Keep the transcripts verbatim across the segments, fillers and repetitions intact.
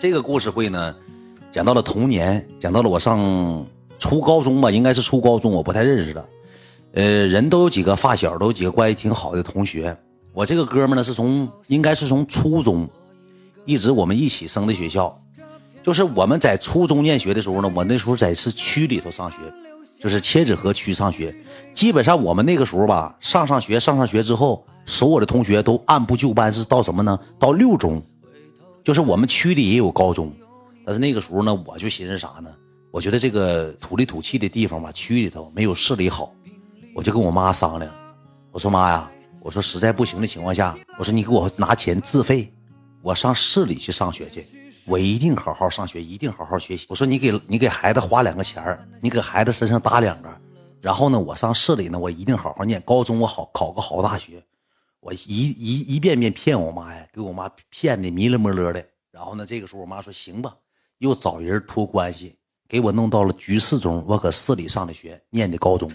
这个故事会呢，讲到了童年，讲到了我上初高中吧，应该是初高中，我不太认识了。呃，人都有几个发小，都有几个关系挺好的同学。我这个哥们呢，是从应该是从初中一直我们一起升的学校。就是我们在初中念学的时候呢，我那时候在市区里头上学，就是千纸河区上学。基本上我们那个时候吧，上上学上上学之后，所有的同学都按部就班，是到什么呢？到六中。就是我们区里也有高中，但是那个时候呢，我就寻思啥呢？我觉得这个土里土气的地方吧，区里头没有市里好。我就跟我妈商量，我说妈呀，我说实在不行的情况下，我说你给我拿钱自费，我上市里去上学去，我一定好好上学，一定好好学习。我说你给你给孩子花两个钱，你给孩子身上搭两个，然后呢，我上市里呢，我一定好好念高中，我好考个好大学。我一一一遍遍骗我妈呀，给我妈骗的迷了摸了的。然后呢，这个时候我妈说行吧，又找人托关系给我弄到了局四中，我搁市里上的学，念的高中。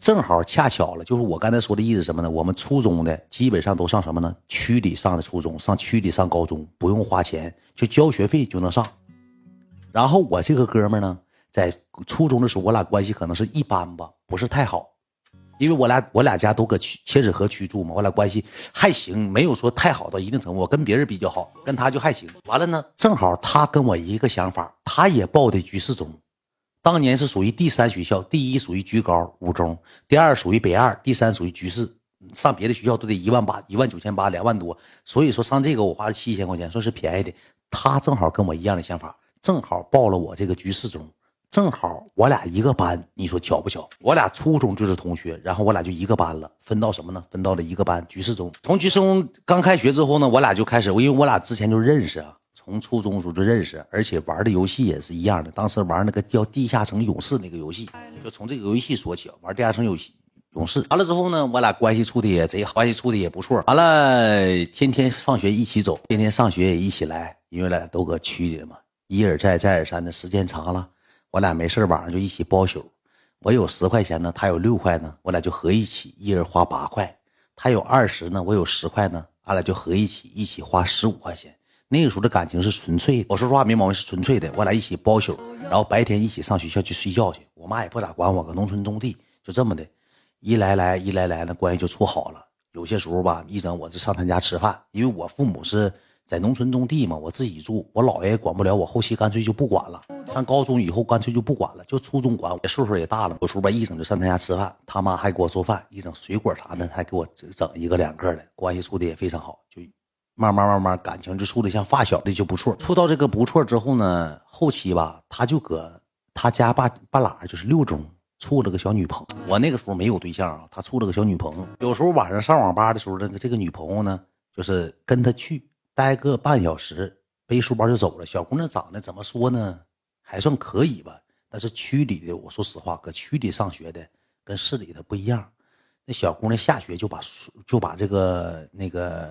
正好恰巧了，就是我刚才说的意思什么呢？我们初中的基本上都上什么呢？区里上的初中，上区里上高中，不用花钱，就交学费就能上。然后我这个哥们呢，在初中的时候，我俩关系可能是一般吧，不是太好，因为我俩我俩家都搁千纸河区住嘛，我俩关系还行，没有说太好到一定程度。我跟别人比较好，跟他就还行。完了呢，正好他跟我一个想法，他也报的局四中。当年是属于第三学校，第一属于局高五中，第二属于北二，第三属于局四。上别的学校都得一万八、一万九千八、两万多，所以说上这个我花了七千块钱，算是便宜的。他正好跟我一样的想法，正好报了我这个局四中，正好我俩一个班，你说巧不巧？我俩初中就是同学，然后我俩就一个班了，分到什么呢？分到了一个班，局四中。从局四中刚开学之后呢，我俩就开始，因为我俩之前就认识啊。从初中的时候就认识，而且玩的游戏也是一样的。当时玩那个叫地下城勇士那个游戏，就从这个游戏说起，玩地下城游戏勇士。完了之后呢，我俩关系处的也贼好，关系处的也不错。完了，天天放学一起走，天天上学也一起来，因为俩都搁区里了嘛。一而再，再而三的，时间长了，我俩没事晚上就一起包宿。我有十块钱呢，他有六块呢，我俩就合一起，一人花八块。他有二十呢，我有十块呢，俺俩就合一起，一起花十五块钱。那个时候的感情是纯粹的，我说实话没毛病，是纯粹的。我俩一起包宿，然后白天一起上学校去睡觉去。我妈也不咋管我，搁农村种地，就这么的，一来来一来来呢，关系就处好了。有些时候吧，一整我就上他家吃饭，因为我父母是在农村种地嘛，我自己住，我姥爷也管不了我，后期干脆就不管了。上高中以后干脆就不管了，就初中管我，岁数也大了。有时候吧，一整就上他家吃饭，他妈还给我做饭，一整水果啥的还给我整一个两个的，关系处的也非常好，就。慢慢慢慢感情就处的像发小的就不错，处到这个不错之后呢，后期吧他就搁他家半半拉就是六中处了个小女朋友。我那个时候没有对象啊，他处了个小女朋友。有时候晚上上网吧的时候，这个这个女朋友呢，就是跟他去待个半小时，背书包就走了。小姑娘长得怎么说呢，还算可以吧，但是区里的，我说实话，搁区里上学的跟市里的不一样。那小姑娘下学就把就把这个那个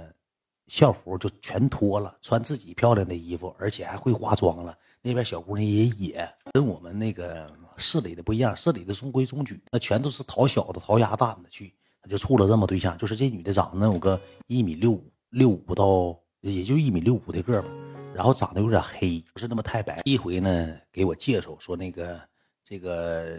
校服就全脱了，穿自己漂亮的衣服，而且还会化妆了。那边小姑娘也野，跟我们那个市里的不一样，市里的中规中矩，那全都是讨小子讨鸭蛋的去。他就处了这么对象，就是这女的长得有个一米六五六五到也就一米六五的个吧，然后长得有点黑，不是那么太白。一回呢给我介绍说那个这个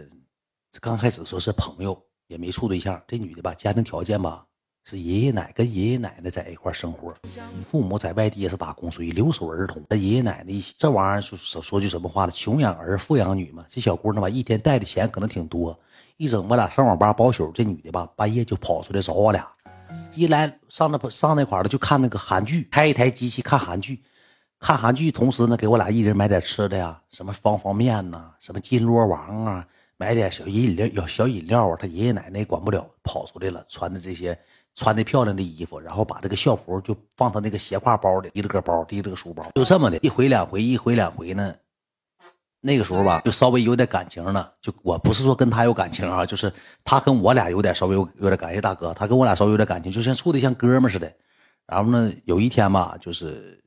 刚开始说是朋友，也没处对象。这女的吧家庭条件吧是爷爷奶跟爷爷奶奶在一块生活，父母在外地也是打工，属于留守儿童，跟爷爷奶奶一起。这玩意儿说说句什么话呢？穷养儿，富养女嘛。这小姑娘吧，一天带的钱可能挺多，一整我俩上网吧包宿，这女的吧，半夜就跑出来找我俩。一来上那上那块儿了，就看那个韩剧，开一台机器看韩剧，看韩剧同时呢，给我俩一人买点吃的呀，什么方方面呐、啊，什么金锣王啊，买点小饮料，小饮料啊。他爷爷奶奶管不了，跑出来了，穿的这些。穿的漂亮的衣服，然后把这个校服就放到那个斜挎包里，提了个包，提了个书包，就这么的一回两回，一回两回呢。那个时候吧，就稍微有点感情了。就我不是说跟他有感情啊，就是他跟我俩有点稍微有有点感情。大哥，他跟我俩稍微有点感情，就像处的像哥们似的。然后呢，有一天吧，就是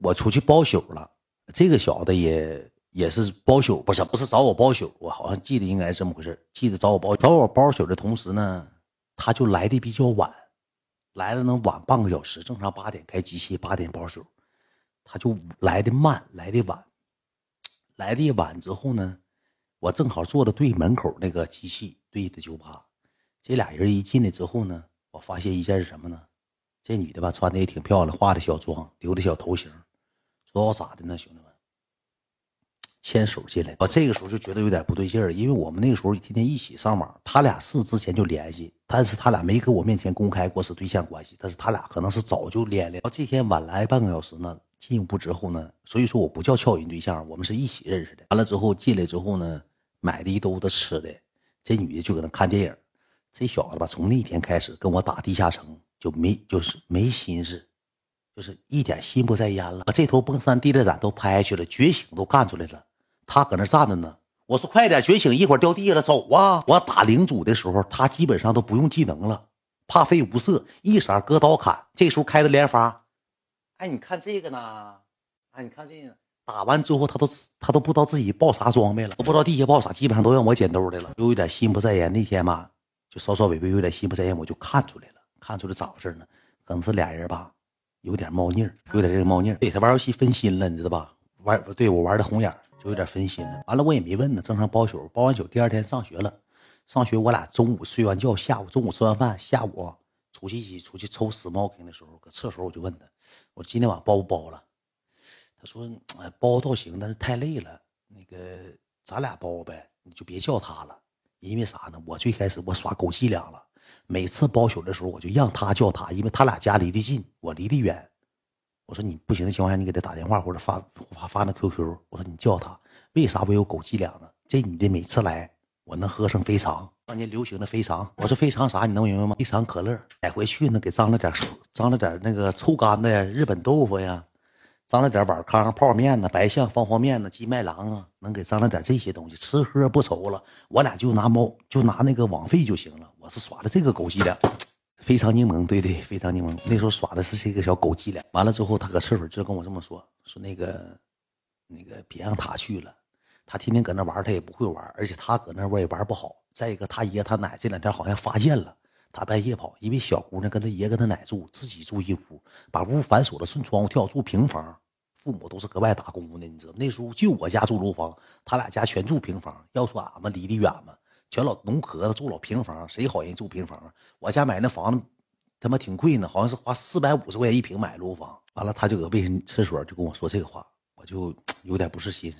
我出去包宿了，这个小子也也是包宿，不是不是找我包宿，我好像记得应该是这么回事，记得找我包找我包宿的同时呢。他就来的比较晚，来了能晚半个小时，正常八点开机器，八点包宿。他就来的慢，来的晚，来的晚之后呢，我正好坐的对门口那个机器对的酒吧，这俩人一进来之后呢，我发现一件是什么呢？这女的吧，穿的也挺漂亮，化的小妆，留的小头型，说我咋的呢？兄弟们，牵手进来，我这个时候就觉得有点不对劲儿，因为我们那个时候天天一起上网，他俩是之前就联系，但是他俩没跟我面前公开过是对象关系，但是他俩可能是早就恋恋。到这天晚来半个小时呢，进一步之后呢，所以说我不叫撬云对象，我们是一起认识的。完了之后进来之后呢，买的一兜子吃的，这女的就搁那看电影。这小子吧，从那天开始跟我打地下城就没就是没心思，就是一点心不在焉了。这头蹦山地雷斩都拍去了，觉醒都干出来了，他搁那站着呢。我说快点觉醒，一会儿掉地下了，走啊！我打领主的时候，他基本上都不用技能了，怕飞无色，一闪割刀砍。这时候开的连发，哎，你看这个呢，哎，你看这个。打完之后，他都他都不知道自己爆啥装备了，都不知道地下爆啥，基本上都让我捡兜的了，又有点心不在焉。那天吧，就稍稍微微有点心不在焉，我就看出来了，看出来咋回事呢？可能是俩人吧，有点猫腻儿，有点这个猫腻儿。对他玩游戏分心了，你知道吧？玩对我玩的红眼，就有点分心了。完了我也没问呢，正常包宿，包完宿第二天上学了，上学我俩中午睡完觉，下午中午吃完饭，下午出去一起出去抽 smoking 的时候，搁厕所我就问他，我说今天晚上包不包了？他说：“哎，包倒行，但是太累了。那个，咱俩包呗，你就别叫他了。因为啥呢？我最开始我耍狗伎俩了，每次包宿的时候，我就让他叫他，因为他俩家离得近，我离得远。我说你不行的情况下，你给他打电话或者发发发那 Q Q。我说你叫他，为啥我有狗伎俩呢？这女的每次来，我能喝上肥肠，当年流行的肥肠。我说肥肠啥？你能明白吗？肥肠可乐买回去呢，给张了点张了点那个臭干的呀，日本豆腐呀。”沾了点碗糠、泡面呢，白象方方面呢，鸡麦郎啊，能给沾了点这些东西，吃喝不愁了。我俩就拿猫，就拿那个网费就行了。我是耍的这个狗伎俩，非常柠檬，对对，非常柠檬。那时候耍的是这个小狗伎俩。完了之后，他搁厕所就跟我这么说，说那个那个别让他去了，他天天搁那玩，他也不会玩，而且他搁那玩也玩不好。再一个，他爷他奶这两天好像发现了。他半夜跑，因为小姑娘跟他爷跟他奶住，自己住一屋，把屋反锁了，顺窗户跳，住平房。父母都是搁外打工的，你知道，那时候就我家住楼房，他俩家全住平房。要说俺们离得远嘛，全老农壳子住老平房，谁好人住平房？我家买那房子他妈挺贵呢，好像是花四百五十块钱一平买楼房。完了，他就搁卫生厕所就跟我说这个话，我就有点不是心思。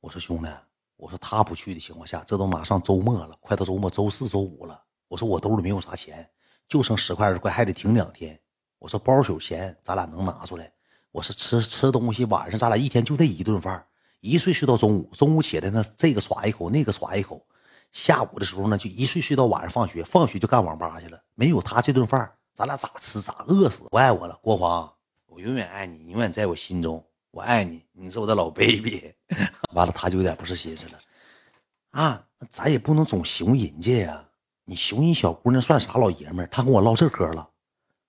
我说兄弟，我说他不去的情况下，这都马上周末了，快到周末，周四周五了。我说我兜里没有啥钱，就剩十块二十块，还得停两天。我说包宿钱咱俩能拿出来。我说吃吃东西，晚上咱俩一天就那一顿饭，一睡睡到中午，中午起来呢这个耍一口，那个耍一口。下午的时候呢就一睡睡到晚上放学，放学就干网吧去了。没有他这顿饭，咱俩咋吃咋饿死？不爱我了，国华，我永远爱你，你永远在我心中，我爱你，你是我的老 baby。完了他就有点不是心思了啊，咱也不能总熊人家呀。你熊一小姑娘算啥老爷们儿？她跟我唠这嗑了，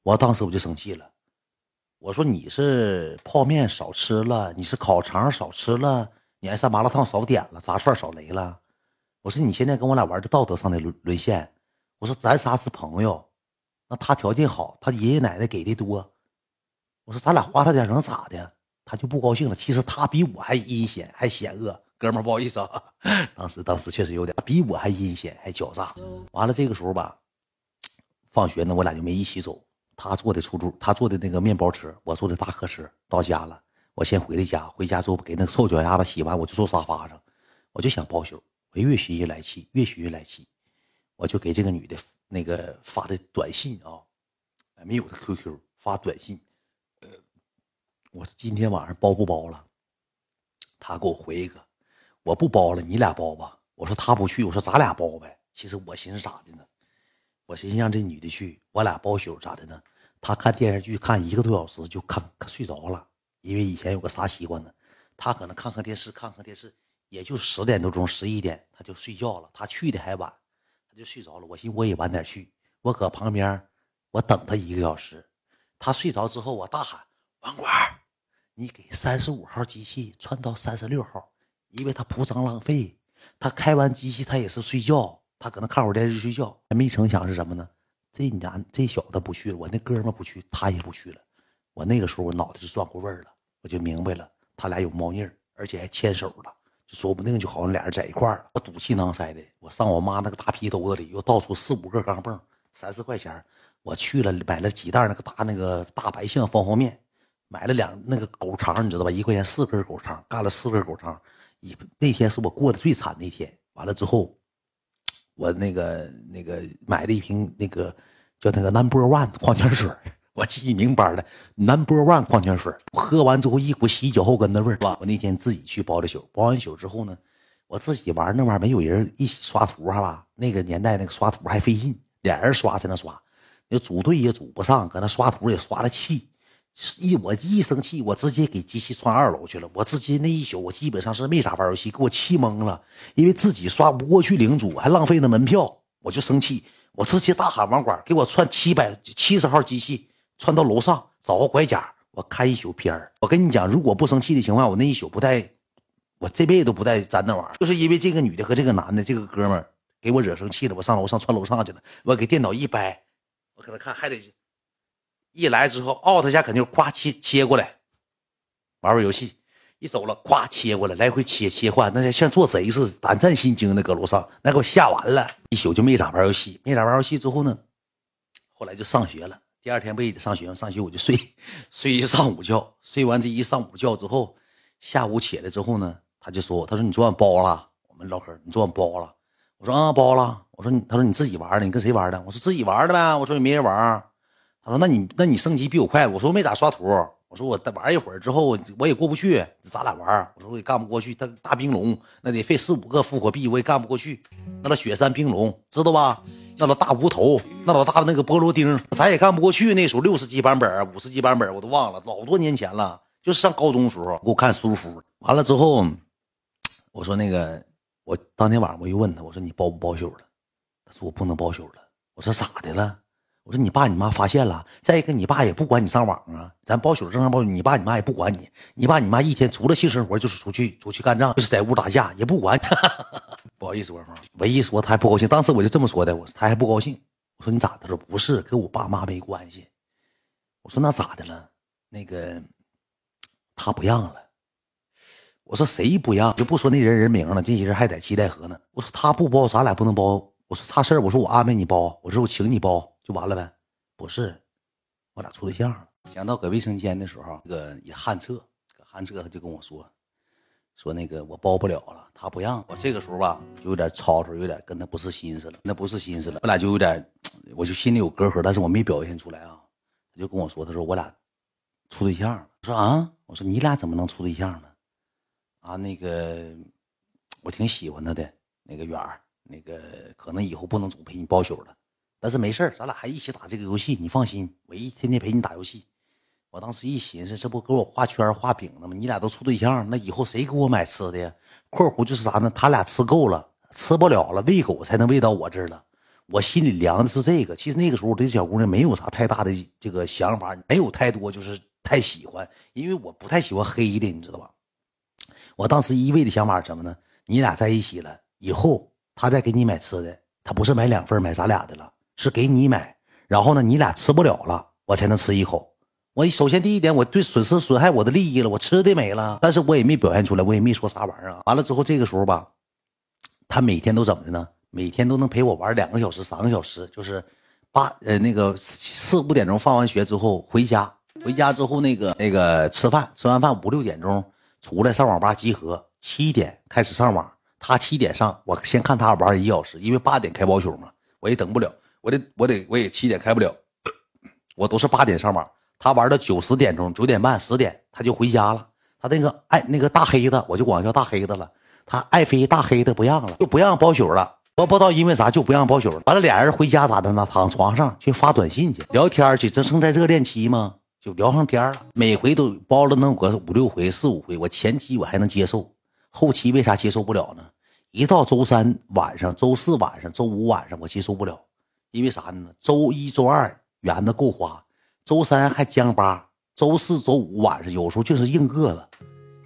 我当时我就生气了。我说你是泡面少吃了，你是烤肠少吃了，你还上麻辣烫少点了，炸串少雷了。我说你现在跟我俩玩的道德上的沦沦陷。我说咱仨是朋友，那他条件好，他爷爷奶奶给的多。我说咱俩花他点能咋的？他就不高兴了。其实他比我还阴险，还险恶。哥们儿，不好意思啊，当时当时确实有点比我还阴险，还狡诈。完了这个时候吧，放学呢，我俩就没一起走。他坐的出租，他坐的那个面包车，我坐的大客车。到家了，我先回的家，回家之后给那个臭脚丫子洗完，我就坐沙发上，我就想包宿。我越寻越来气，越寻越来气，我就给这个女的那个发的短信啊，没有的 Q Q 发短信，呃，我说今天晚上包不包了？他给我回一个。我不包了，你俩包吧。我说他不去，我说咱俩包呗。其实我寻思咋的呢？我寻思让这女的去，我俩包宿咋的呢？她看电视剧看一个多小时就看睡着了，因为以前有个啥习惯呢？她可能看看电视，看看电视，也就十点多钟、十一点她就睡觉了。她去的还晚，她就睡着了。我寻思我也晚点去，我搁旁边我等她一个小时。她睡着之后，我大喊：“网管，你给三十五号机器串到三十六号。”因为他铺张浪费，他开完机器他也是睡觉，他可能看会儿电视睡觉。还没成想是什么呢？这男这小子不去了，我那哥们不去，他也不去了。我那个时候我脑袋就转过味儿了，我就明白了，他俩有猫腻儿，而且还牵手了，就说不定就好像俩人在一块儿。我赌气囊塞的，我上我妈那个大皮兜子里又倒出四五个钢镚，三四块钱，我去了买了几袋那个大那个大白象方便面，买了两那个狗肠，你知道吧？一块钱四根狗肠，干了四根狗肠。一那天是我过得最惨的一天。完了之后，我那个那个买了一瓶那个叫那个 Number One 矿泉水。我记忆明白了 ，Number One 矿泉水，喝完之后一股洗脚后跟的味儿。我那天自己去包的宿，包完宿之后呢，我自己玩那玩意儿，没有人一起刷图哈吧？那个年代那个刷图还费劲，俩人刷才能刷，那组队也组不上，搁那刷图也刷了气。一我一生气，我直接给机器窜二楼去了。我直接那一宿，我基本上是没啥玩游戏，给我气懵了，因为自己刷不过去领主，还浪费了门票，我就生气，我直接大喊网管，给我窜七百七十号机器。窜到楼上找个拐角，我看一宿片儿。我跟你讲，如果不生气的情况，我那一宿不带，我这辈子都不带沾那玩意儿。就是因为这个女的和这个男的，这个哥们儿给我惹生气了，我上楼上窜楼上去了。我给电脑一掰，我搁那看，还得一来之后 out 一下，肯定夸切切过来，玩玩游戏。一走了，夸切过来，来回切切换，那像做贼似的，胆战心惊的搁楼上，那给我吓完了。一宿就没咋玩游戏，没咋玩游戏之后呢，后来就上学了。第二天不也得上学吗？上学我就睡，睡一上午觉，睡完这一上午觉之后，下午起来之后呢，他就说："他说你昨晚包了。"我们唠嗑，你昨晚包了？我说："啊，包了。"我说："你，他说你自己玩的，你跟谁玩的？"我说："自己玩的呗。"我说："也没人玩。"他说："那你那你升级比我快。"我说："我没咋刷图。"我说："我再玩一会儿之后，我也过不去，咱俩玩。"我说："我也干不过去。他大冰龙那得费四五个复活币，我也干不过去。那老雪山冰龙，知道吧？"那老大无头，那老大那个菠萝丁，咱也干不过去。那时候六十级版本、五十级版本我都忘了，老多年前了，就是上高中时候。给我看苏服，完了之后，我说那个，我当天晚上我又问他，我说你包不包宿了？他说我不能包宿了。我说咋的了？我说你爸你妈发现了，再一个你爸也不管你上网啊，咱包宿正常包宿，你爸你妈也不管你，你爸你妈一天除了性生活就是出去出去干仗，就是在屋打架也不管。不好意思，我说唯一说他还不高兴，当时我就这么说的，我他还不高兴，我说你咋的了？不是跟我爸妈没关系。我说那咋的了？那个他不让了。我说谁不让？就不说那人人名了，这些人还在七代河呢。我说他不包，咱俩不能包。我说差事儿，我说我安排你包，我说我请你包。就完了呗？不是，我俩处对象了。想到搁卫生间的时候，这个也旱厕，搁旱厕他就跟我说，说那个我包不了了，他不让我。这个时候吧，就有点吵吵，有点跟他不是心思了，那不是心思了。我俩就有点，我就心里有隔阂，但是我没表现出来啊。他就跟我说，他说我俩处对象了。我说啊，我说你俩怎么能处对象呢？啊，那个我挺喜欢他的，那个远儿，那个可能以后不能总陪你包宿了。但是没事，咱俩还一起打这个游戏，你放心，我一天天陪你打游戏。我当时一寻思，这不给我画圈画饼的吗？你俩都处对象，那以后谁给我买吃的呀？括弧就是啥呢？他俩吃够了，吃不了了，喂狗才能喂到我这儿了。我心里凉的是这个。其实那个时候我对小姑娘没有啥太大的这个想法，没有太多就是太喜欢，因为我不太喜欢黑的，你知道吧？我当时一味的想法是什么呢？你俩在一起了以后，他再给你买吃的，他不是买两份买咱俩的了。是给你买，然后呢你俩吃不了了，我才能吃一口。我首先第一点，我对损失损害我的利益了，我吃的没了，但是我也没表现出来，我也没说啥玩意儿啊。完了之后这个时候吧，他每天都怎么的呢？每天都能陪我玩两个小时三个小时，就是八呃那个四五点钟放完学之后回家，回家之后那个那个吃饭，吃完饭五六点钟出来上网吧集合，七点开始上网，他七点上，我先看他玩一小时，因为八点开包宿嘛，我也等不了。我得我得我也七点开不了，我都是八点上网，他玩到九十点钟，九点半十点他就回家了。他那个爱那个大黑子，我就管叫大黑子了，他爱飞大黑子不让了，就不让包宿了。我不知道因为啥就不让包宿了。完了俩人回家咋的呢？躺床上去发短信去聊天去，这正在热恋期嘛，就聊上天了。每回都包了能有五六回四五回，我前期我还能接受，后期为啥接受不了呢？一到周三晚上、周四晚上、周五晚上我接受不了。因为啥呢？周一周二圆子够花，周三还将巴，周四周五晚上有时候就是硬个子，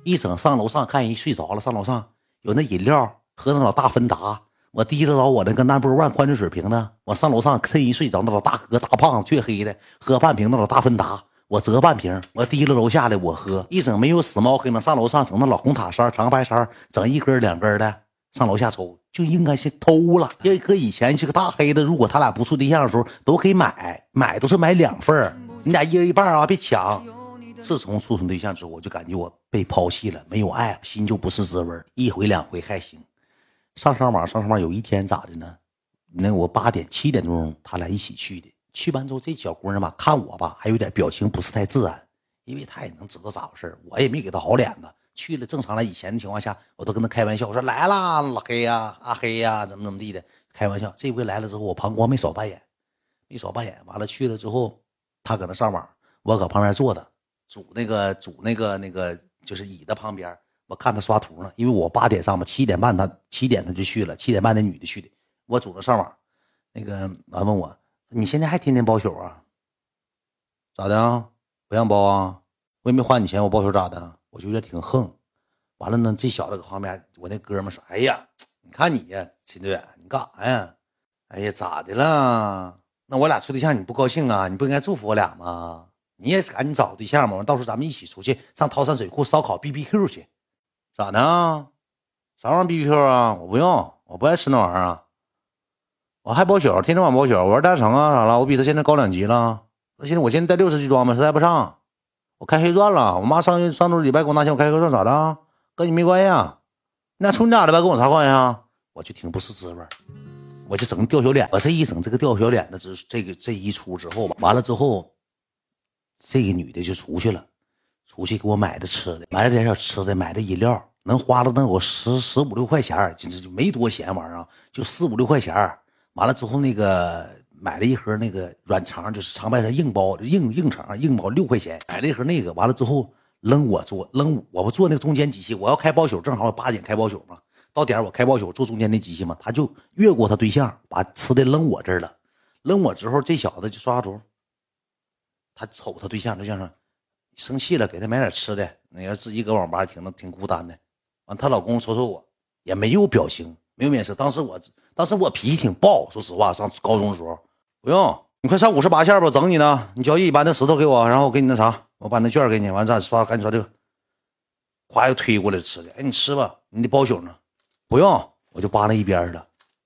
一整上楼上看人睡着了，上楼上有那饮料喝那老大芬达，我提着老我那个 number one 矿泉水瓶呢，我上楼上趁人睡着，那老大哥大胖子黢黑的喝半瓶那老大芬达，我折半瓶，我提了楼下的我喝一整，没有死猫黑能上楼上整那老红塔山长白山，整一根两根的上楼下抽，就应该是偷了。要搁以前是个大黑的，如果他俩不处对象的时候都可以买，买都是买两份，你俩一人一半啊，别抢。自从处对象之后，我就感觉我被抛弃了，没有爱，心就不是滋味。一回两回还行，上上网上上网有一天咋的呢？那我八点七点钟他俩一起去的，去完之后这小姑娘吧看我吧还有点表情不是太自然，因为她也能知道咋回事，我也没给她好脸子。去了正常了，以前的情况下我都跟她开玩笑，我说来啦老黑呀阿黑呀怎么怎么地的开玩笑。这回来了之后我旁观没少扮演没少扮演，完了去了之后她搁那上网，我搁旁边坐的煮那个煮那个那个就是椅子旁边，我看她刷图呢，因为我八点上嘛，七点半她七点她就去了，七点半那女的去的，我煮了上网。那个完问我你现在还天天包宿啊？咋的啊？不让包啊？我也没花你钱，我包宿咋的？我就有点挺横。完了呢，这小子搁旁边，我那哥们说：“哎呀，你看你呀，秦队员，你干啥呀？哎呀，咋的了？那我俩处对象你不高兴啊？你不应该祝福我俩吗？你也赶紧找对象嘛，到时候咱们一起出去上桃山水库烧烤 B B Q 去，咋的啊？啥玩意 B B Q 啊？我不用，我不爱吃那玩意儿。”我还包宿，天天晚包宿，我玩大成啊啥了，我比他现在高两级了。那现在我现在带六十级装备，他带不上。我开黑钻了，我妈上上周礼拜给我拿钱，我开黑钻咋的？跟你没关系啊？那出你俩礼拜跟我啥关系啊？我就挺不是滋味，我就整掉小脸。我这一整这个掉小脸的这这个这一出之后吧，完了之后，这个女的就出去了，出去给我买的吃的，买了点小吃的，买的饮料，能花了能有十十五六块钱，就就没多钱玩意儿，就四五六块钱。完了之后，那个买了一盒那个软肠，就是长白山硬包，硬硬肠硬包六块钱，买了一盒那个。完了之后扔我坐，扔我不坐那个中间机器，我要开包宿，正好我八点开包宿嘛，到点我开包宿坐中间那机器嘛，他就越过他对象，把吃的扔我这儿了。扔我之后，这小子就刷图，他瞅他对象，对象说生气了，给他买点吃的。你要自己搁网吧挺挺孤单的。完，她老公瞅瞅我，也没有表情，没有面色。当时我。当时我脾气挺暴，说实话，上高中的时候，不用你快上五十八线吧，我等你呢。你交易把那石头给我，然后我给你那啥，我把那券给你，完再刷，赶紧刷这个。咵又推过来吃的，哎，你吃吧，你得包宿呢。不用，我就扒那一边了。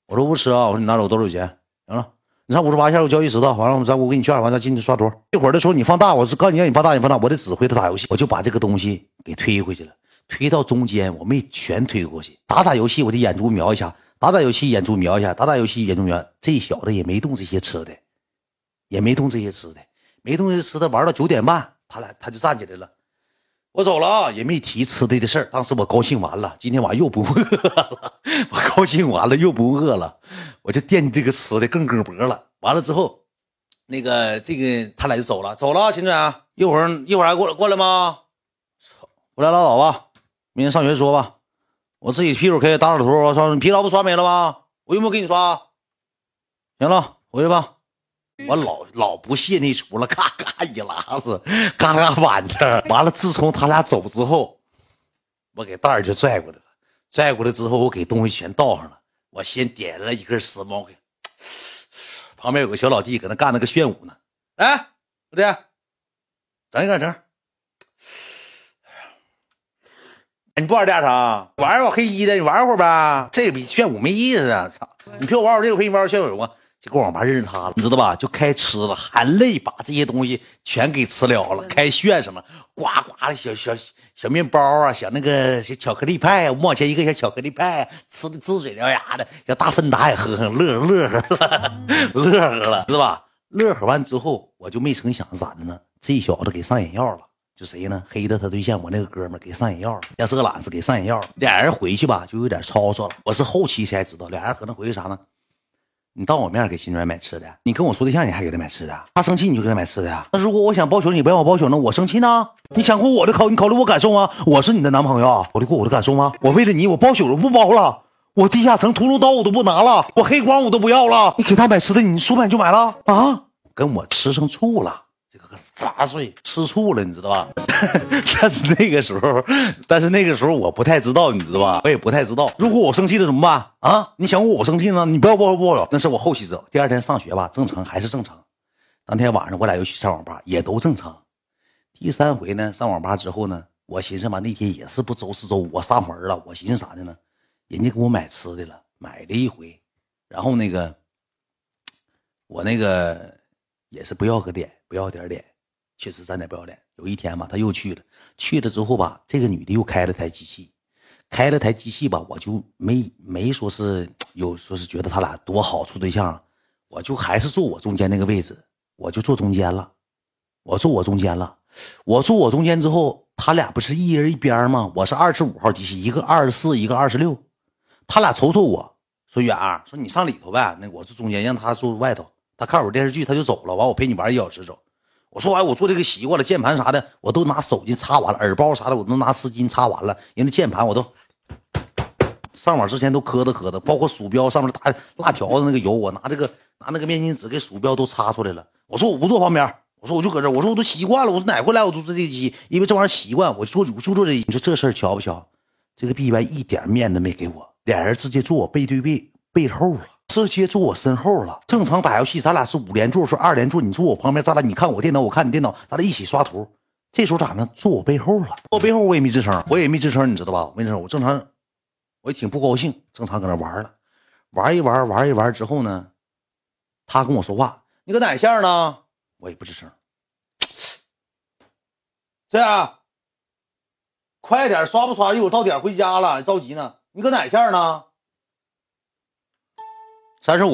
我说不吃啊，我说你拿走多少钱？行了，你上五十八线，我交易石头，完了我们再我给你券，完再进去刷图。一会儿的时候你放大，我是告诉你让你放大，你放大，我得指挥他打游戏，我就把这个东西给推回去了，推到中间，我没全推过去，打打游戏，我的眼珠瞄一下。打打游戏眼珠瞄一下，打打游戏眼珠瞄，这小子也没动这些吃的，也没动这些吃的，没动这些吃的，玩到九点半，他俩他就站起来了，我走了啊，也没提吃的的事儿。当时我高兴完了，今天晚上又不饿了，我高兴完了又不饿了，我就惦记这个吃的更梗脖了。完了之后，那个这个他俩就走了，走了，秦队员，一会儿一会儿还过来过来吗？我来拉倒吧，明天上学说吧。我自己屁股可以打打图，我刷你疲劳不刷没了吗？我有没有给你刷？行了，回去吧。我老老不屑那出了，嘎嘎一拉子，嘎嘎板着。完了，自从他俩走之后，我给袋儿就拽过来了，拽过来之后，我给东西全倒上了。我先点了一根死猫给，旁边有个小老弟搁那干那个炫舞呢。哎，老弟，整一个整。你不玩电啥？玩我黑衣的，你玩会儿呗。这比炫舞没意思啊！操，你陪我玩我这个，陪你玩炫舞啊！就跟网吧认识他了，你知道吧？就开吃了，含泪把这些东西全给吃了了，开炫什么呱呱的小小小面包啊，小那个小巧克力派啊，五毛钱一个小巧克力派、啊，吃的呲嘴獠牙的，小大芬达也喝上，乐乐呵了，乐呵了，知道吧？乐呵完之后，我就没成想咋的呢？这小子给上眼药了。就谁呢？黑的他对象，我那个哥们儿给上眼药，要是个懒子给上眼药，俩人回去吧就有点吵吵了。我是后期才知道，俩人可能回去啥呢？你当我面给秦源买吃的，你跟我处对象你还给他买吃的，他生气你就给他买吃的呀？那如果我想包宿，你不让我包宿呢？我生气呢？你想过我的考，你考虑我感受吗？我是你的男朋友，考虑过我的感受吗？我为了你，我包宿都不包了，我地下城屠龙刀我都不拿了，我黑光我都不要了。你给他买吃的，你说买就买了啊？跟我吃上醋了。杂碎吃醋了，你知道吧？但是那个时候，但是那个时候我不太知道，你知道吧？我也不太知道。如果我生气了怎么办啊？你想我生气呢？你不要不要不要！那是我后期知道。第二天上学吧，正常还是正常。当天晚上我俩又去上网吧，也都正常。第三回呢，上网吧之后呢，我寻思嘛，那天也是不周四周五，我上门了，我寻思啥的呢？人家给我买吃的了，买了一回，然后那个我那个也是不要个脸，不要点脸，确实沾点不要脸。有一天嘛，他又去了，去了之后吧，这个女的又开了台机器，开了台机器吧，我就没没说是有说是觉得他俩多好处对象，我就还是坐我中间那个位置，我就坐中间了，我坐我中间了，我坐我中间之后，他俩不是一人一边吗？我是二十五号机器，一个二十四，一个二十六，他俩瞅瞅我说远儿，说你上里头呗，那我坐中间，让他坐外头。他看我电视剧，他就走了。完，我陪你玩一小时走。我说完，我做这个习惯了，键盘啥的我都拿手巾擦完了，耳包啥的我都拿丝巾擦完了，人家键盘我都上网之前都磕的磕的，包括鼠标上面打辣条的那个油，我拿这个拿那个面巾纸给鼠标都擦出来了。我说我不坐旁边，我说我就搁这，我说我都习惯了，我说哪回来我都坐这机，因为这玩意儿习惯，我就坐我就坐这。你说这事儿瞧不瞧？这个 B Y 一点面子没给我，俩人直接坐我背对背背后了。直接坐我身后了。正常打游戏咱俩是五连坐，说二连坐，你坐我旁边，咱俩你看我电脑我看你电脑，咱俩一起刷图。这时候咋呢？坐我背后了，坐我背后我也没吱声，我也没吱声，你知道吧？我没吱声，我正常我也挺不高兴，正常搁那玩了，玩一玩玩一玩之后呢，他跟我说话，你搁哪线呢？我也不吱声。这样快点刷不刷，一会儿到点回家了，着急呢，你搁哪线呢？三十五，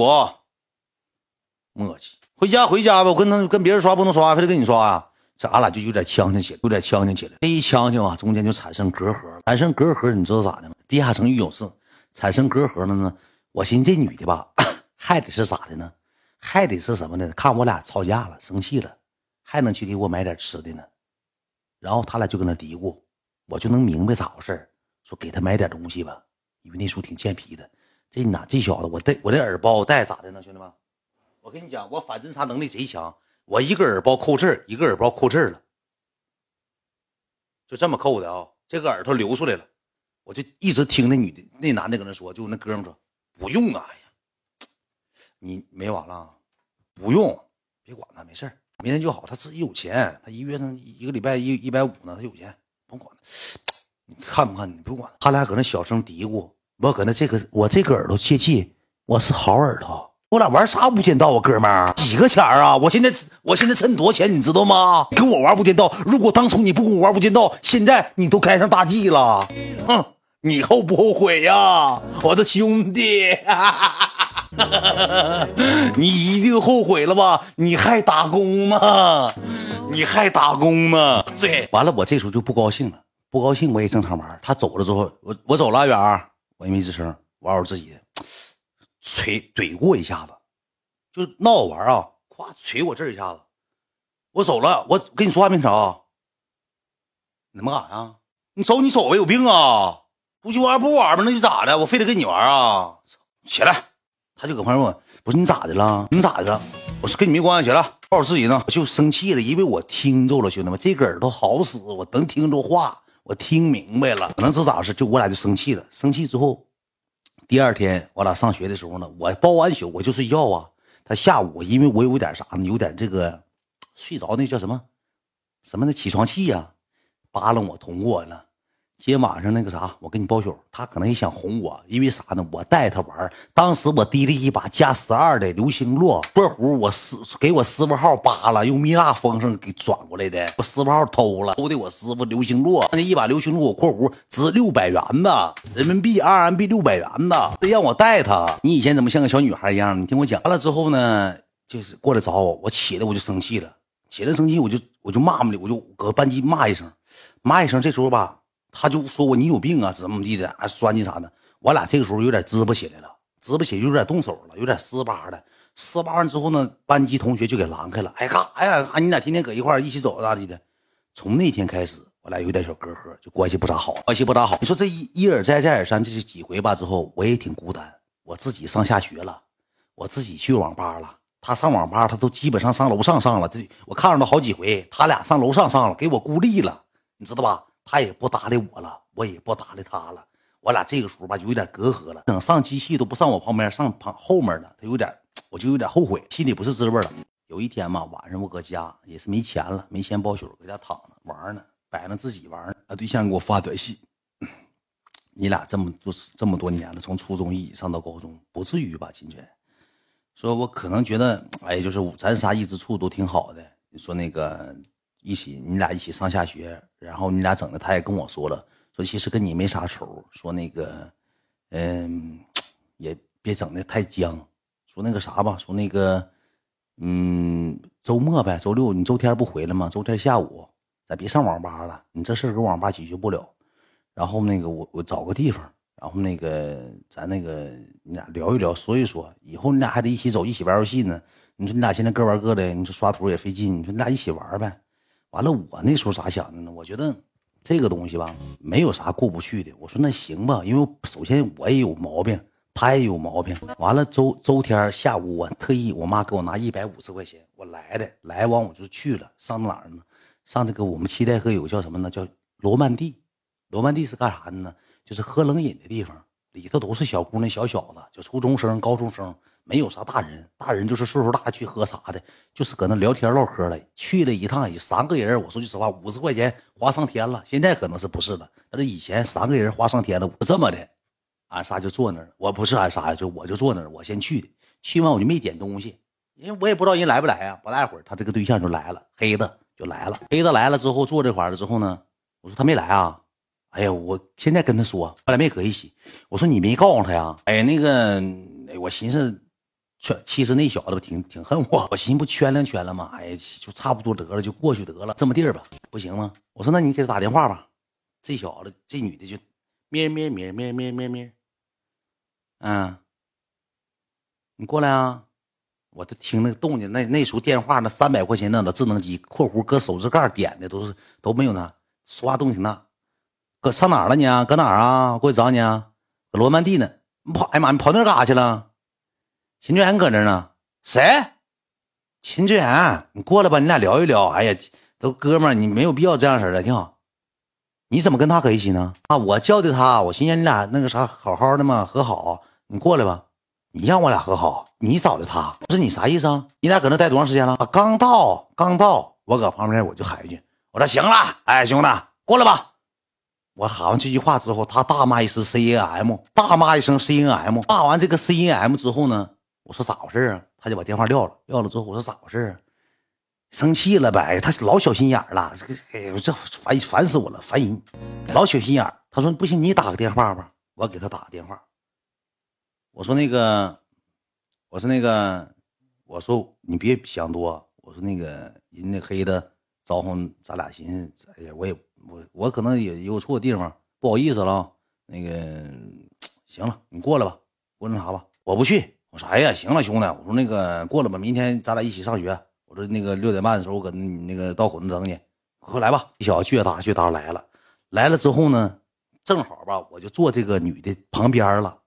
磨叽，回家回家吧，我跟他跟别人刷不能刷，非得跟你刷啊。这俺俩就有点呛呛起来，有点呛呛起来。这一呛呛啊，中间就产生隔阂了，产生隔阂，你知道咋的吗？地下城与有事，产生隔阂了呢。我寻思这女的吧，还得是咋的呢？还得是什么呢？看我俩吵架了，生气了，还能去给我买点吃的呢。然后他俩就跟那嘀咕，我就能明白咋回事，说给他买点东西吧，因为那时候挺欠皮的。这哪这小子，我戴我这耳包戴咋的呢？兄弟们，我跟你讲，我反侦查能力贼强，我一个耳包扣这儿，一个耳包扣这儿了，就这么扣的啊、哦！这个耳朵流出来了，我就一直听那女的那男的跟他说，就那哥们说不用啊，哎呀，你没完了、啊，不用，别管他，没事明天就好。他自己有钱，他一月上一个礼拜一一百五呢，他有钱，甭管他。你看不看？你不管他俩搁那小声嘀咕。我搁那这个，我这个耳朵切记，我是好耳朵。我俩玩啥无间道啊，哥们儿？几个钱啊？我现在我现在趁多少钱，你知道吗？跟我玩无间道，如果当初你不跟我玩无间道，现在你都该上大 G 了。嗯，你后不后悔呀，我的兄弟？你一定后悔了吧？你还打工吗？你还打工吗？对，完了，我这时候就不高兴了，不高兴我也正常玩。他走了之后，我我走了，远儿。我也没吱声，玩我自己，捶怼过一下子，就闹我玩啊，咵捶我这一下子，我走了，我跟你说话没少，你们干啥呀？你走你走呗，有病啊！不去玩不玩吧，那就咋的？我非得跟你玩啊！起来，他就搁旁边问，不是你咋的了？你咋的了？我说跟你没关系，起来，玩我自己呢，我就生气了，因为我听着了，兄弟们，这个耳朵好使，我能听着话。我听明白了，可能是咋回事，就我俩就生气了。生气之后，第二天我俩上学的时候呢，我包完宿我就睡觉啊。他下午因为我有点啥呢，有点这个睡着那叫什么什么的起床气啊，扒拉我捅我了。今天晚上那个啥，我跟你包宿，他可能也想哄我，因为啥呢？我带他玩，当时我滴了一把加十二的流星落波壶，我师给我师傅号扒了，用蜜蜡风上给转过来的，我师傅号偷了，偷的我师傅流星落那一把流星落，我括弧值六百元的人民币 ，R M B 六百元的，得让我带他。你以前怎么像个小女孩一样？你听我讲完了之后呢，就是过来找我，我起来我就生气了，起来生气我就我就骂了，我就搁班级骂一声，骂一声。这时候吧。他就说我你有病啊，怎么地的，还酸你啥的。我俩这个时候有点支不起来了，支不起就有点动手了，有点撕巴的。撕巴完之后呢，班级同学就给拦开了。哎干啥呀？你俩天天搁一块儿一起走咋地的？从那天开始，我俩有点小隔阂，就关系不咋好，关系不咋好。你说这一一而再再而三，这是几回吧？之后我也挺孤单，我自己上下学了，我自己去网吧了。他上网吧，他都基本上上楼上上了。这我看着他好几回，他俩上楼上上了，给我孤立了，你知道吧？他也不搭理我了，我也不搭理他了，我俩这个时候吧有点隔阂了，等上机器都不上我旁边，上旁后面了，他有点，我就有点后悔，心里不是滋味了。有一天嘛，晚上我搁家也是没钱了，没钱包宿，搁家躺着玩呢，摆弄自己玩呢。啊，对象给我发短信：“你俩这么多这么多年了，从初中一上到高中，不至于吧，金泉？”说我可能觉得，哎，就是咱仨一直处都挺好的。你说那个一起，你俩一起上下学，然后你俩整的，他也跟我说了，说其实跟你没啥仇，说那个，嗯，也别整的太僵。说那个啥吧，说那个，嗯，周末呗，周六你周天不回来吗？周天下午咱别上网吧了，你这事儿跟网吧解决不了。然后那个我我找个地方，然后那个咱那个你俩聊一聊，所以说以后你俩还得一起走，一起玩游戏呢。你说你俩现在各玩各的，你说刷图也费劲，你说你俩一起玩呗。完了，我那时候咋想的呢？我觉得这个东西吧，没有啥过不去的。我说那行吧，因为首先我也有毛病。他也有毛病。完了周周天下午，我特意我妈给我拿一百五十块钱，我来的来往我就去了。上哪儿呢？上这个我们七台河有叫什么呢？叫罗曼蒂。罗曼蒂是干啥的呢？就是喝冷饮的地方，里头都是小姑娘、小小子，就初中生、高中生，没有啥大人。大人就是岁数大去喝啥的，就是搁那聊天唠嗑了。去了一趟也三个人，我说句实话，五十块钱花上天了。现在可能是不是了？但是以前三个人花上天了，我这么的。俺仨就坐那儿，我不是俺仨，就我就坐那儿，我先去的。去完我就没点东西，因为我也不知道人来不来啊。不大会儿，他这个对象就来了，黑的就来了。黑的来了之后坐这块了之后呢，我说他没来啊。哎呀，我现在跟他说，他俩没搁一起。我说你没告诉他呀？哎，那个，哎、我寻思，其实那小子挺挺恨我，我寻思不圈量圈了吗？哎，就差不多得了，就过去得了，这么地儿吧，不行吗？我说那你给他打电话吧。这小子，这女的就咩咩咩咩咩咩咩。嗯，你过来啊！我都听那个动静，那那时候电话那三百块钱那的智能机（括弧搁手指盖点的）都是都没有呢。说话动静大，搁上哪儿了你啊？搁哪儿啊？过去找你啊？搁罗曼蒂呢？你跑哎妈，你跑那儿干啥去了？秦志远搁那儿呢。谁？秦志远，你过来吧，你俩聊一聊。哎呀，都哥们儿，你没有必要这样式的，挺好。你怎么跟他搁一起呢？啊，我叫的他，我寻思你俩那个啥好好的嘛，和好。你过来吧，你让我俩和好，你找的他，不是你啥意思啊？你俩搁那待多长时间了？啊、刚到，刚到，我搁旁边我就喊一句，我说行了，哎兄弟，过来吧。我喊完这句话之后，他大骂一声 C N M， 大骂一声 C N M， 骂完这个 C N M 之后呢，我说咋回事啊？他就把电话撂了，撂了之后我说咋回事啊？生气了呗，他老小心眼了，这个哎我这烦烦死我了，烦人，老小心眼。他说不行，你打个电话吧，我给他打个电话。我说那个，我说那个，我说你别想多。我说那个人那黑的招呼咱俩寻思，哎呀，我也我我可能也有错的地方，不好意思了。那个行了，你过来吧，过来啥吧？我不去。我说哎呀，行了兄弟，我说那个过来吧，明天咱俩一起上学。我说那个六点半的时候，我搁那个道口那等你，快来吧。一小去打去打来了，来了之后呢，正好吧，我就坐这个女的旁边了。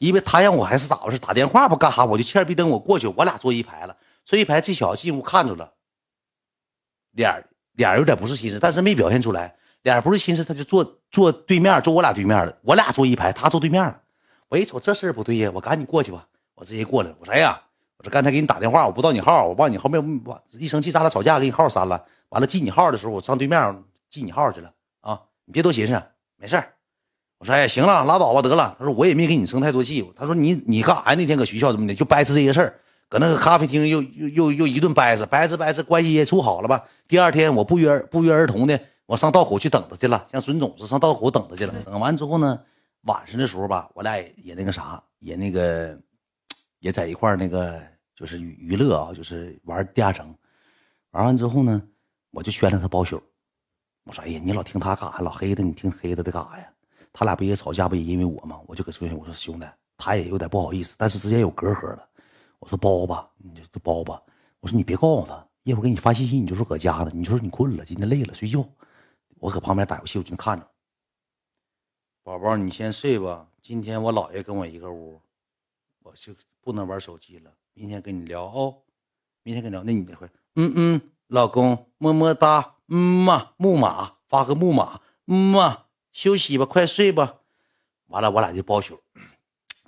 因为他让我还是咋回事打电话不干哈，我就欠逼等我过去，我俩坐一排了，坐一排。这小进屋看着了，脸脸有点不是心思，但是没表现出来，脸不是心思，他就坐坐对面，坐我俩对面了，我俩坐一排，他坐对面了。我一瞅这事儿不对呀，我赶紧过去吧，我直接过来了。我说哎呀，我说刚才给你打电话，我不知道你号，我忘你后面一生气，咱俩吵架，给你号删了。完了记你号的时候，我上对面记你号去了啊！你别多寻思，没事儿。我说哎呀，行了，拉倒吧，得了。他说我也没给你生太多气。他说你你干啥那天搁学校怎么的，就掰扯这些事儿，搁那个咖啡厅又又又又一顿掰扯，掰扯掰扯，关系也处好了吧？第二天我不约不约而同的，我上道口去等他去了，像孙总是上道口等他去了。等完之后呢，晚上的时候吧，我俩也也那个啥，也那个也在一块那个就是娱乐啊，就是玩地下城。玩完之后呢，我就圈了他包宿。我说哎呀，你老听他干啥？老黑的，你听黑的的干啥呀？他俩不也吵架不也因为我吗？我就给出现，我说兄弟，他也有点不好意思，但是之间有隔阂了。我说包吧，你就包吧。我说你别告诉他，一会儿给你发信息，你就说搁家的，你就说你困了，今天累了睡觉。我搁旁边打游戏，我就能看着。宝宝，你先睡吧。今天我姥爷跟我一个屋，我就不能玩手机了。明天跟你聊哦，明天跟你聊。那你那会，嗯嗯，老公么么哒，嗯嘛，木马发个木马，嗯嘛。休息吧，快睡吧。完了，我俩就包宿。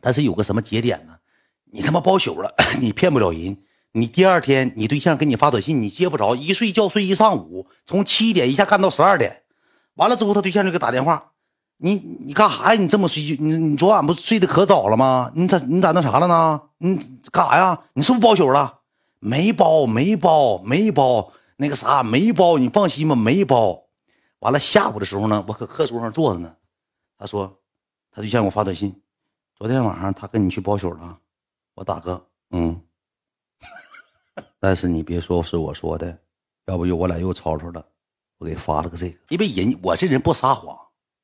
但是有个什么节点呢？你他妈包宿了，你骗不了人。你第二天你对象给你发短信你接不着，一睡觉睡一上午，从七点一下干到十二点，完了之后他对象就给打电话，你你干啥呀？你这么睡，你你昨晚不睡得可早了吗？你咋你咋那啥了呢？你干啥呀？你是不是包宿了？没包没包没包那个啥没包，你放心吧，没包。完了下午的时候呢，我可课桌上坐着呢，他说他对象给我发短信，昨天晚上他跟你去包宿了。我大哥嗯。但是你别说是我说的，要不就我俩又吵吵了，我给发了个这个。因为人我这人不撒谎，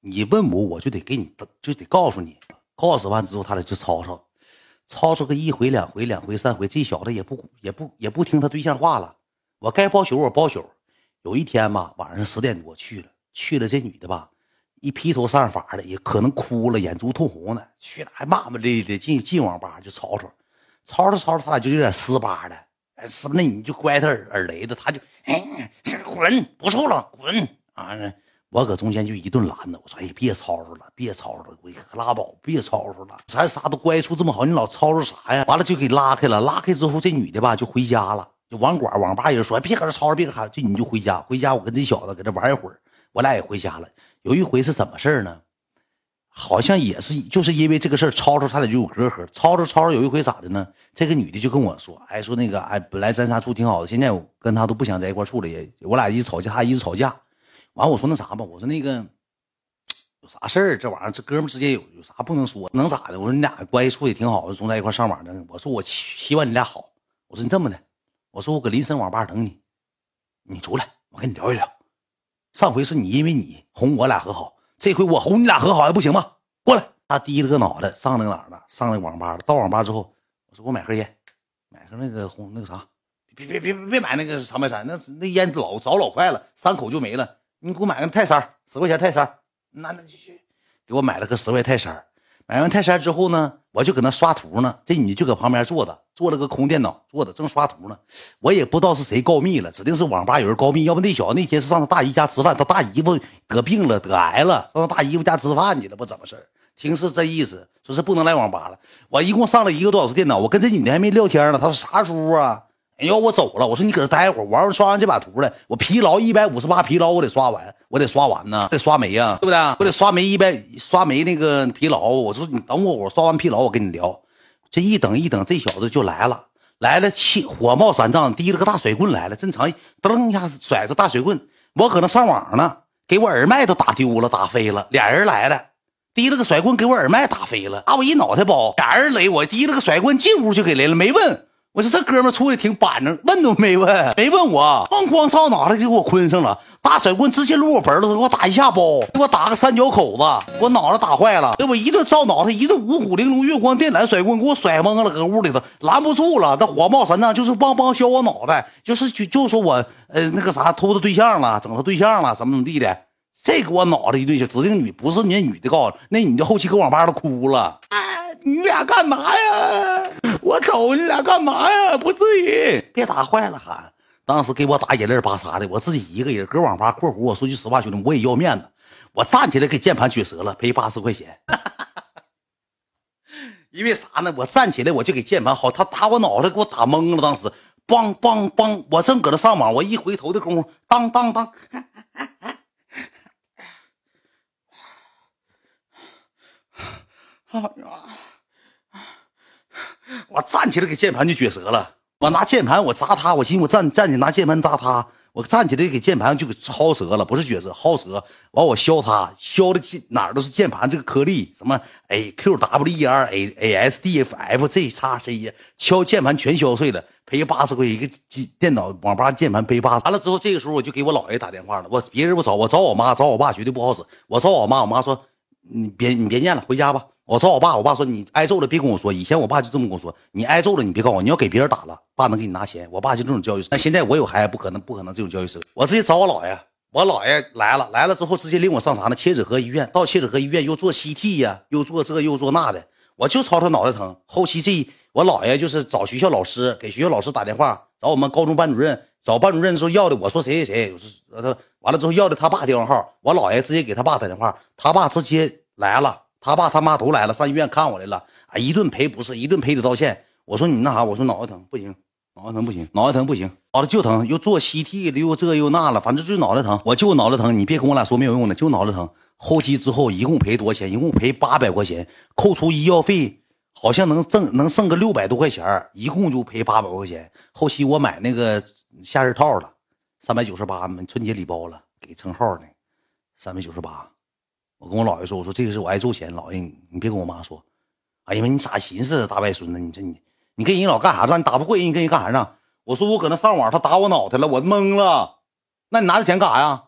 你问我我就得给你，就得告诉你，告诉完之后他俩就吵吵，吵吵个一回两回两回三回，这小子也不也不也不听他对象话了。我该包宿我包宿。有一天吧，晚上十点多去了，去了这女的吧，一披头散发的，也可能哭了，眼珠通红的，去哪还骂骂咧咧，进进网吧就吵吵，吵吵吵吵，他俩就有点撕巴的。是不是那你就乖他耳雷的，他就哎滚不处了滚啊！我搁中间就一顿拦着，我说哎别吵吵了别吵吵了，我可拉倒别吵吵了，咱啥都乖处这么好，你老吵吵啥呀？完了就给拉开了，拉开之后这女的吧就回家了，就网管网吧也说别搁这吵吵别搁这吵，就你就回家回家我跟这小子搁这玩一会儿，我俩也回家了。有一回是怎么事呢？好像也是就是因为这个事儿吵吵他俩就有隔阂，吵吵吵吵有一回咋的呢，这个女的就跟我说，哎说那个哎本来咱仨处挺好的，现在我跟她都不想在一块处了，也我俩一直吵架她一直吵架。完我说那啥吧，我说那个有啥事儿，这玩意儿这哥们之间有有啥不能说能咋的，我说你俩关系处也挺好的，总在一块上网的，我说我希望你俩好，我说你这么的，我说我搁林森网吧等你，你出来我跟你聊一聊，上回是你因为你哄我俩和好，这回我哄你俩和好还不行吗？过来，他低了个脑袋上那哪儿了？上那网吧了。到网吧之后，我说给我买盒烟，买盒那个红那个啥，别别别别买那个长白山，那那烟老早老快了，三口就没了。你给我买个泰山，十块钱泰山，那那就去给我买了个十块泰山。买完泰山之后呢，我就搁那刷图呢。这女就搁旁边坐着，坐了个空电脑，坐着正刷图呢。我也不知道是谁告密了，指定是网吧有人告密。要不那小子那天是上他大姨家吃饭，他大姨夫得病了，得癌了，上他大姨夫家吃饭去了，不怎么事儿。听是这意思，说是不能来网吧了。我一共上了一个多小时电脑，我跟这女的还没聊天呢。她说啥猪啊？哎呦，我走了。我说你搁这待一会儿，玩完刷完这把图了，我疲劳一百五十八疲劳，我得刷完，我得刷完呢，得刷没啊，对不对？我得刷没一百，刷没那个疲劳。我说你等我，我刷完疲劳我跟你聊。这一等一等，这小子就来了，来了气火冒三丈，提了个大水棍来了，正常噔一下甩着大水棍，我可能上网呢，给我耳麦都打丢了，打飞了。俩人来了，提了个甩棍给我耳麦打飞了，打我一脑袋包。俩人雷我，提了个甩棍进屋就给雷了，没问。我说这哥们出去挺板正，问都没问，没问我，咣咣照脑袋就给我困上了，大甩棍直接撸我盆子，给我打一下包，给我打个三角口子，我脑袋打坏了，给我一顿照脑袋，一顿五谷玲珑月光电缆甩棍给我甩懵了，搁屋里头拦不住了，那火冒三丈就是梆梆削我脑袋，就是就就说我呃那个啥偷他对象了，整他对象了，怎么怎么地的，这给我脑袋一顿削，指定女不是你女的告诉那女的后期搁网吧都哭了。你俩干嘛呀？我走，你俩干嘛呀？不至于，别打坏了喊。当时给我打眼泪巴撒的，我自己一个人搁网吧括弧。我说句实话，兄弟，我也要面子，我站起来给键盘撅折了，赔八十块钱。因为啥呢？我站起来我就给键盘好，他打我脑袋给我打懵了。当时，梆梆梆，我正搁那上网，我一回头的功夫，当当当。好啊！我站起来给键盘就撅折了，我拿键盘我砸他，我寻思我站站起拿键盘砸他，我站起来给键盘就给薅折了，不是撅折，薅折。完我削他，削的哪儿都是键盘这个颗粒，什么 A Q W E R A A S D F F Z X C 呀，敲键盘全削碎了，赔八十块一个电脑网吧键盘赔八十。完了之后，这个时候我就给我姥爷打电话了，我别人不找，我找我妈找我爸绝对不好使，我找我妈，我妈说你别你别念了，回家吧。我找我爸，我爸说你挨揍了别跟我说。以前我爸就这么跟我说，你挨揍了你别告诉我，你要给别人打了，爸能给你拿钱。我爸就这种教育。但现在我有孩子，不可能不可能这种教育是。我直接找我姥爷，我姥爷来了，来了之后直接领我上啥呢？切纸河医院。到切纸河医院又做 C T 呀、啊，又做这又做那的，我就朝他脑袋疼。后期这我姥爷就是找学校老师，给学校老师打电话，找我们高中班主任，找班主任说要的，我说谁谁谁，他完了之后要的他爸电话号，我姥爷直接给他爸打电话，他爸直接来了。他爸他妈都来了，上医院看我来了，啊，一顿赔不是一顿赔礼道歉。我说你那啥，我说脑袋疼不行，脑袋疼不行，脑袋疼不行，脑袋就疼，又做 C T 又这又那了，反正就是脑袋疼，我就脑袋疼，你别跟我俩说没有用的，就脑袋疼。后期之后一共赔多少钱？一共赔八百块钱，扣除医药费，好像能挣能剩个六百多块钱，一共就赔八百块钱。后期我买那个夏日套了，三百九十八，春节礼包了，给称号呢，三百九十八。我跟我姥爷说，我说这个是我挨揍钱，姥爷你别跟我妈说。哎呀妈，你咋寻思大外孙子？你这你你跟人老干啥仗？你打不过人，你跟人干啥仗？我说我搁那上网，他打我脑袋了，我懵了。那你拿着钱干啥呀？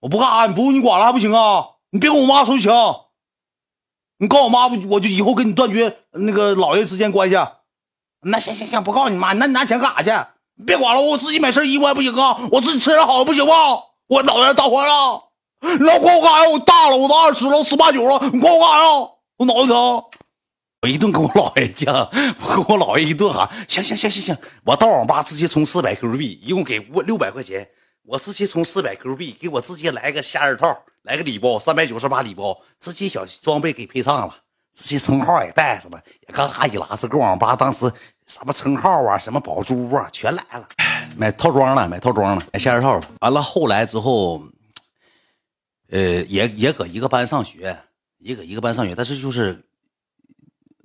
我不干啥，你不用你管了还不行啊？你别跟我妈说行，你告我妈，我就以后跟你断绝那个姥爷之间关系。那行行行，不告你妈，那你拿钱干啥去？你别管了，我自己买身衣服还不行啊？我自己吃点好不行吗？我脑袋打坏了，你老管我干啥？我大了，我都二十了，十八九了，你管我干啥？我脑袋疼。我一顿跟我姥爷犟，我跟我姥爷一顿喊，行行行行行，我到网吧直接充四百 Q 币，一共给我六百块钱，我直接充四百 Q 币，给我直接来个夏日套，来个礼包，三百九十八礼包，直接小装备给配上了，直接称号也带上了，也嘎嘎一拉是跟网吧当时什么称号啊，什么宝珠啊，全来了，买套装了，买套装了，买夏日套了。完了后来之后，呃，也也搁一个班上学，也搁一个班上学，但是就是。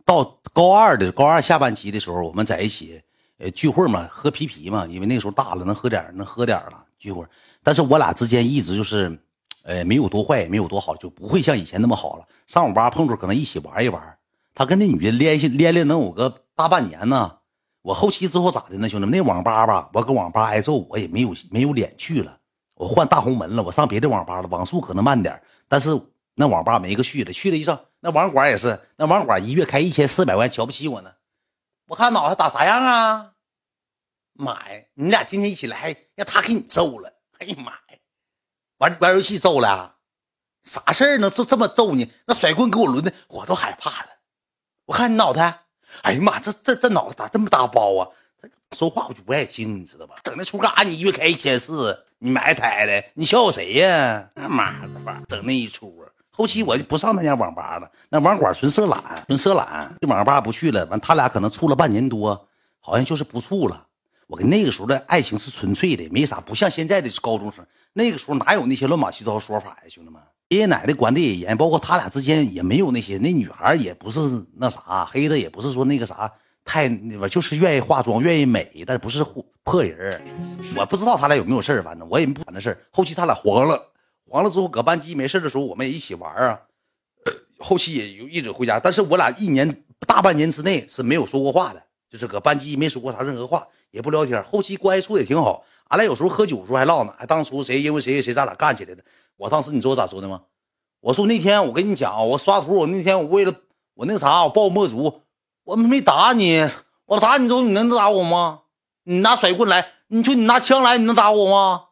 到高二的高二下半期的时候，我们在一起呃聚会嘛，喝啤啤嘛，因为那时候大了能喝点能喝点了聚会。但是我俩之间一直就是呃没有多坏也没有多好，就不会像以前那么好了。上网吧碰着可能一起玩一玩，他跟那女的连系连连能有个大半年呢。我后期之后咋的呢，兄弟们，那网吧吧，我跟网吧挨揍我也没有没有脸去了，我换大红门了，我上别的网吧了，网速可能慢点，但是那网吧没个去了，去了一上。那网管也是，那网管一月开一千四百万，瞧不起我呢。我看脑袋打啥样啊？妈呀，你俩今天一起来，让他给你揍了。哎呀妈呀，玩玩游戏揍了，啥事儿呢？就这么揍你？那甩棍给我抡的，我都害怕了。我看你脑袋，哎呀妈，这这这脑袋咋这么大包啊？说话我就不爱听，你知道吧？整那出干啥？你一月开一千四，你埋汰的，你笑我谁呀？他妈的吧，整那一出啊！后期我就不上那家网吧了，那网管纯色懒，纯色懒，这网吧不去了。完，他俩可能处了半年多，好像就是不处了。我跟那个时候的爱情是纯粹的，没啥，不像现在的高中生。那个时候哪有那些乱七八糟说法呀，兄弟们！爷爷奶奶管的也严，包括他俩之间也没有那些。那女孩也不是那啥黑的，也不是说那个啥太，就是愿意化妆，愿意美，但不是破人。我不知道他俩有没有事儿，反正我也不管那事儿。后期他俩黄了。完了之后，搁班级没事的时候，我们也一起玩啊。呃、后期也一直回家，但是我俩一年大半年之内是没有说过话的，就是搁班级没说过啥任何话，也不聊天。后期关系处也挺好，俺俩有时候喝酒的时候还唠呢，还当初谁因为谁谁咱俩干起来的。我当时你知道我咋说的吗？我说那天我跟你讲啊，我刷图，我那天我为了我那啥，我抱墨竹，我没打你，我打你之后你能打我吗？你拿甩棍来，你就你拿枪来，你能打我吗？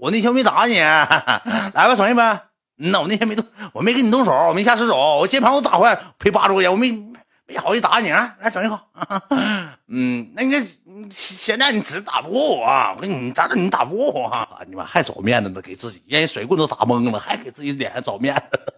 我那天没打你，哈哈，来吧，省一呗。嗯呐，我那天没动，我没跟你动手，我没下手，我键盘我打坏，赔八十块钱，我没没好意思打你啊。来，省一口。嗯，那你现在你只打不过我，我跟你咋整？你打不过我，你妈还找面子呢，给自己，人家甩棍都打懵了，还给自己脸上找面子。